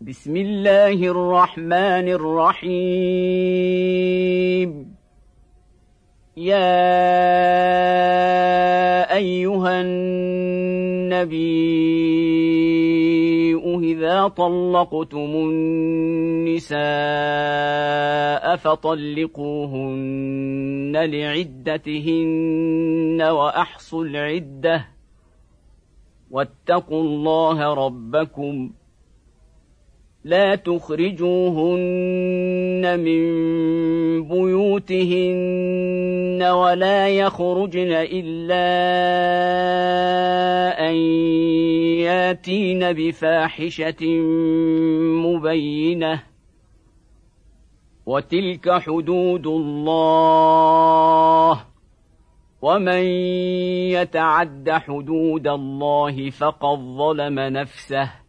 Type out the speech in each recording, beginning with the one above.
بسم الله الرحمن الرحيم. يا أيها النبي إذا طلقتم النساء فطلقوهن لعدتهن وأحصوا العدة واتقوا الله ربكم لا تخرجوهن من بيوتهن ولا يخرجن إلا أن ياتين بفاحشة مبينة وتلك حدود الله ومن يتعد حدود الله فقد ظلم نفسه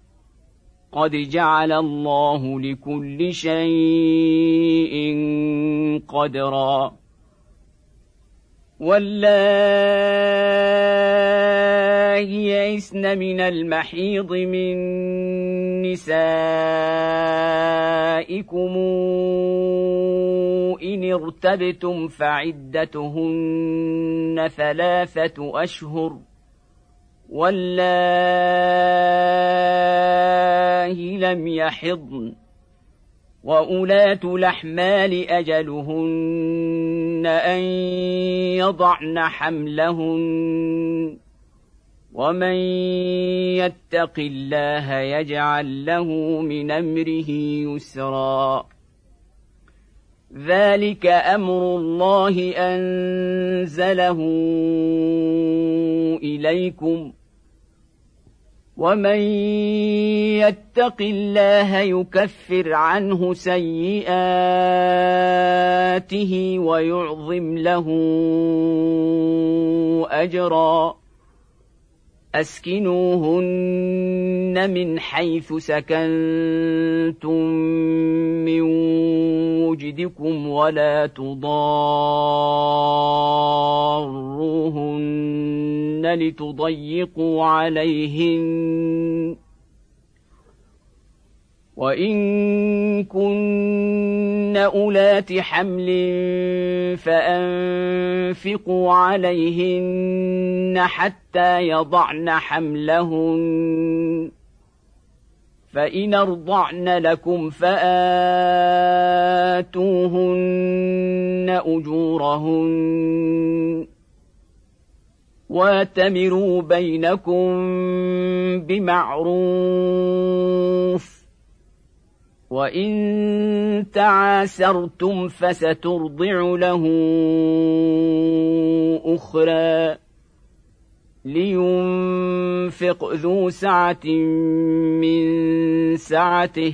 قد جعل الله لكل شيء قدرا. واللائي يئسن من المحيض من نسائكم إن ارتبتم فعدتهن 3 أشهر واللائي لم يحضن وأولات الأحمال أجلهن أن يضعن حملهن ومن يتق الله يجعل له من أمره يسرا. ذلك أمر الله أنزله إليكم ومن يتق الله يكفر عنه سيئاته ويعظم له أجرا. أسكنوهن من حيث سكنتم من وجدكم ولا تضاروهن لتضيقوا عليهن وإن كن أولات حمل فأنفقوا عليهن حتى يضعن حملهن فإن أرضعن لكم فآتوهن أجورهن واتمروا بينكم بمعروف وإن تعاسرتم فسترضع له أخرى. لينفق ذو سعة من سعته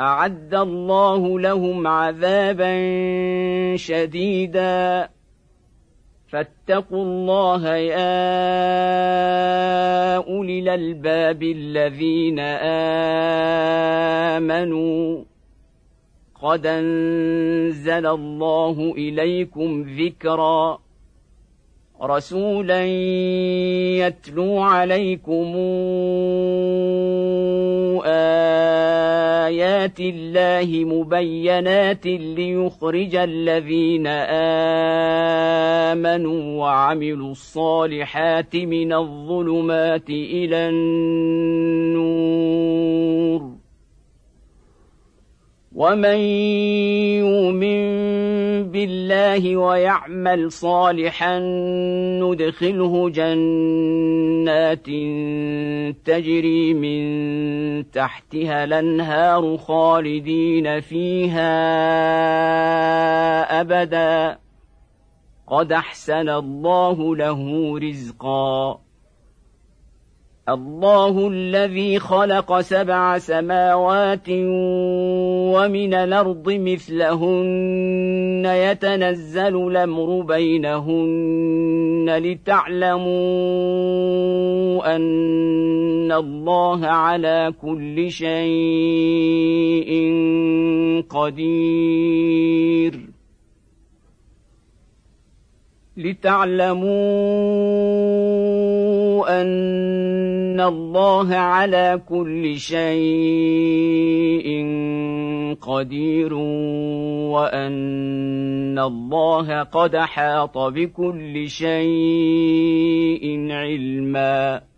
أعد الله لهم عذابا شديدا فاتقوا الله يا أولي الألباب الذين آمنوا قد أنزل الله إليكم ذكرا رسولا يتلو عليكم آيات الله مبينات ليخرج الذين آمنوا وعملوا الصالحات من الظلمات إلى النور ومن يؤمن بالله ويعمل صالحا ندخله جنات تجري من تحتها الأنهار خالدين فيها أبدا قد أحسن الله له رزقا الله الذي خلق 7 سماوات ومن الأرض مثلهن يتنزل الأمر بينهن لتعلموا أن الله على كل شيء قدير لتعلموا أن الله على كل شيء قدير وأن الله قد أحاط بكل شيء علما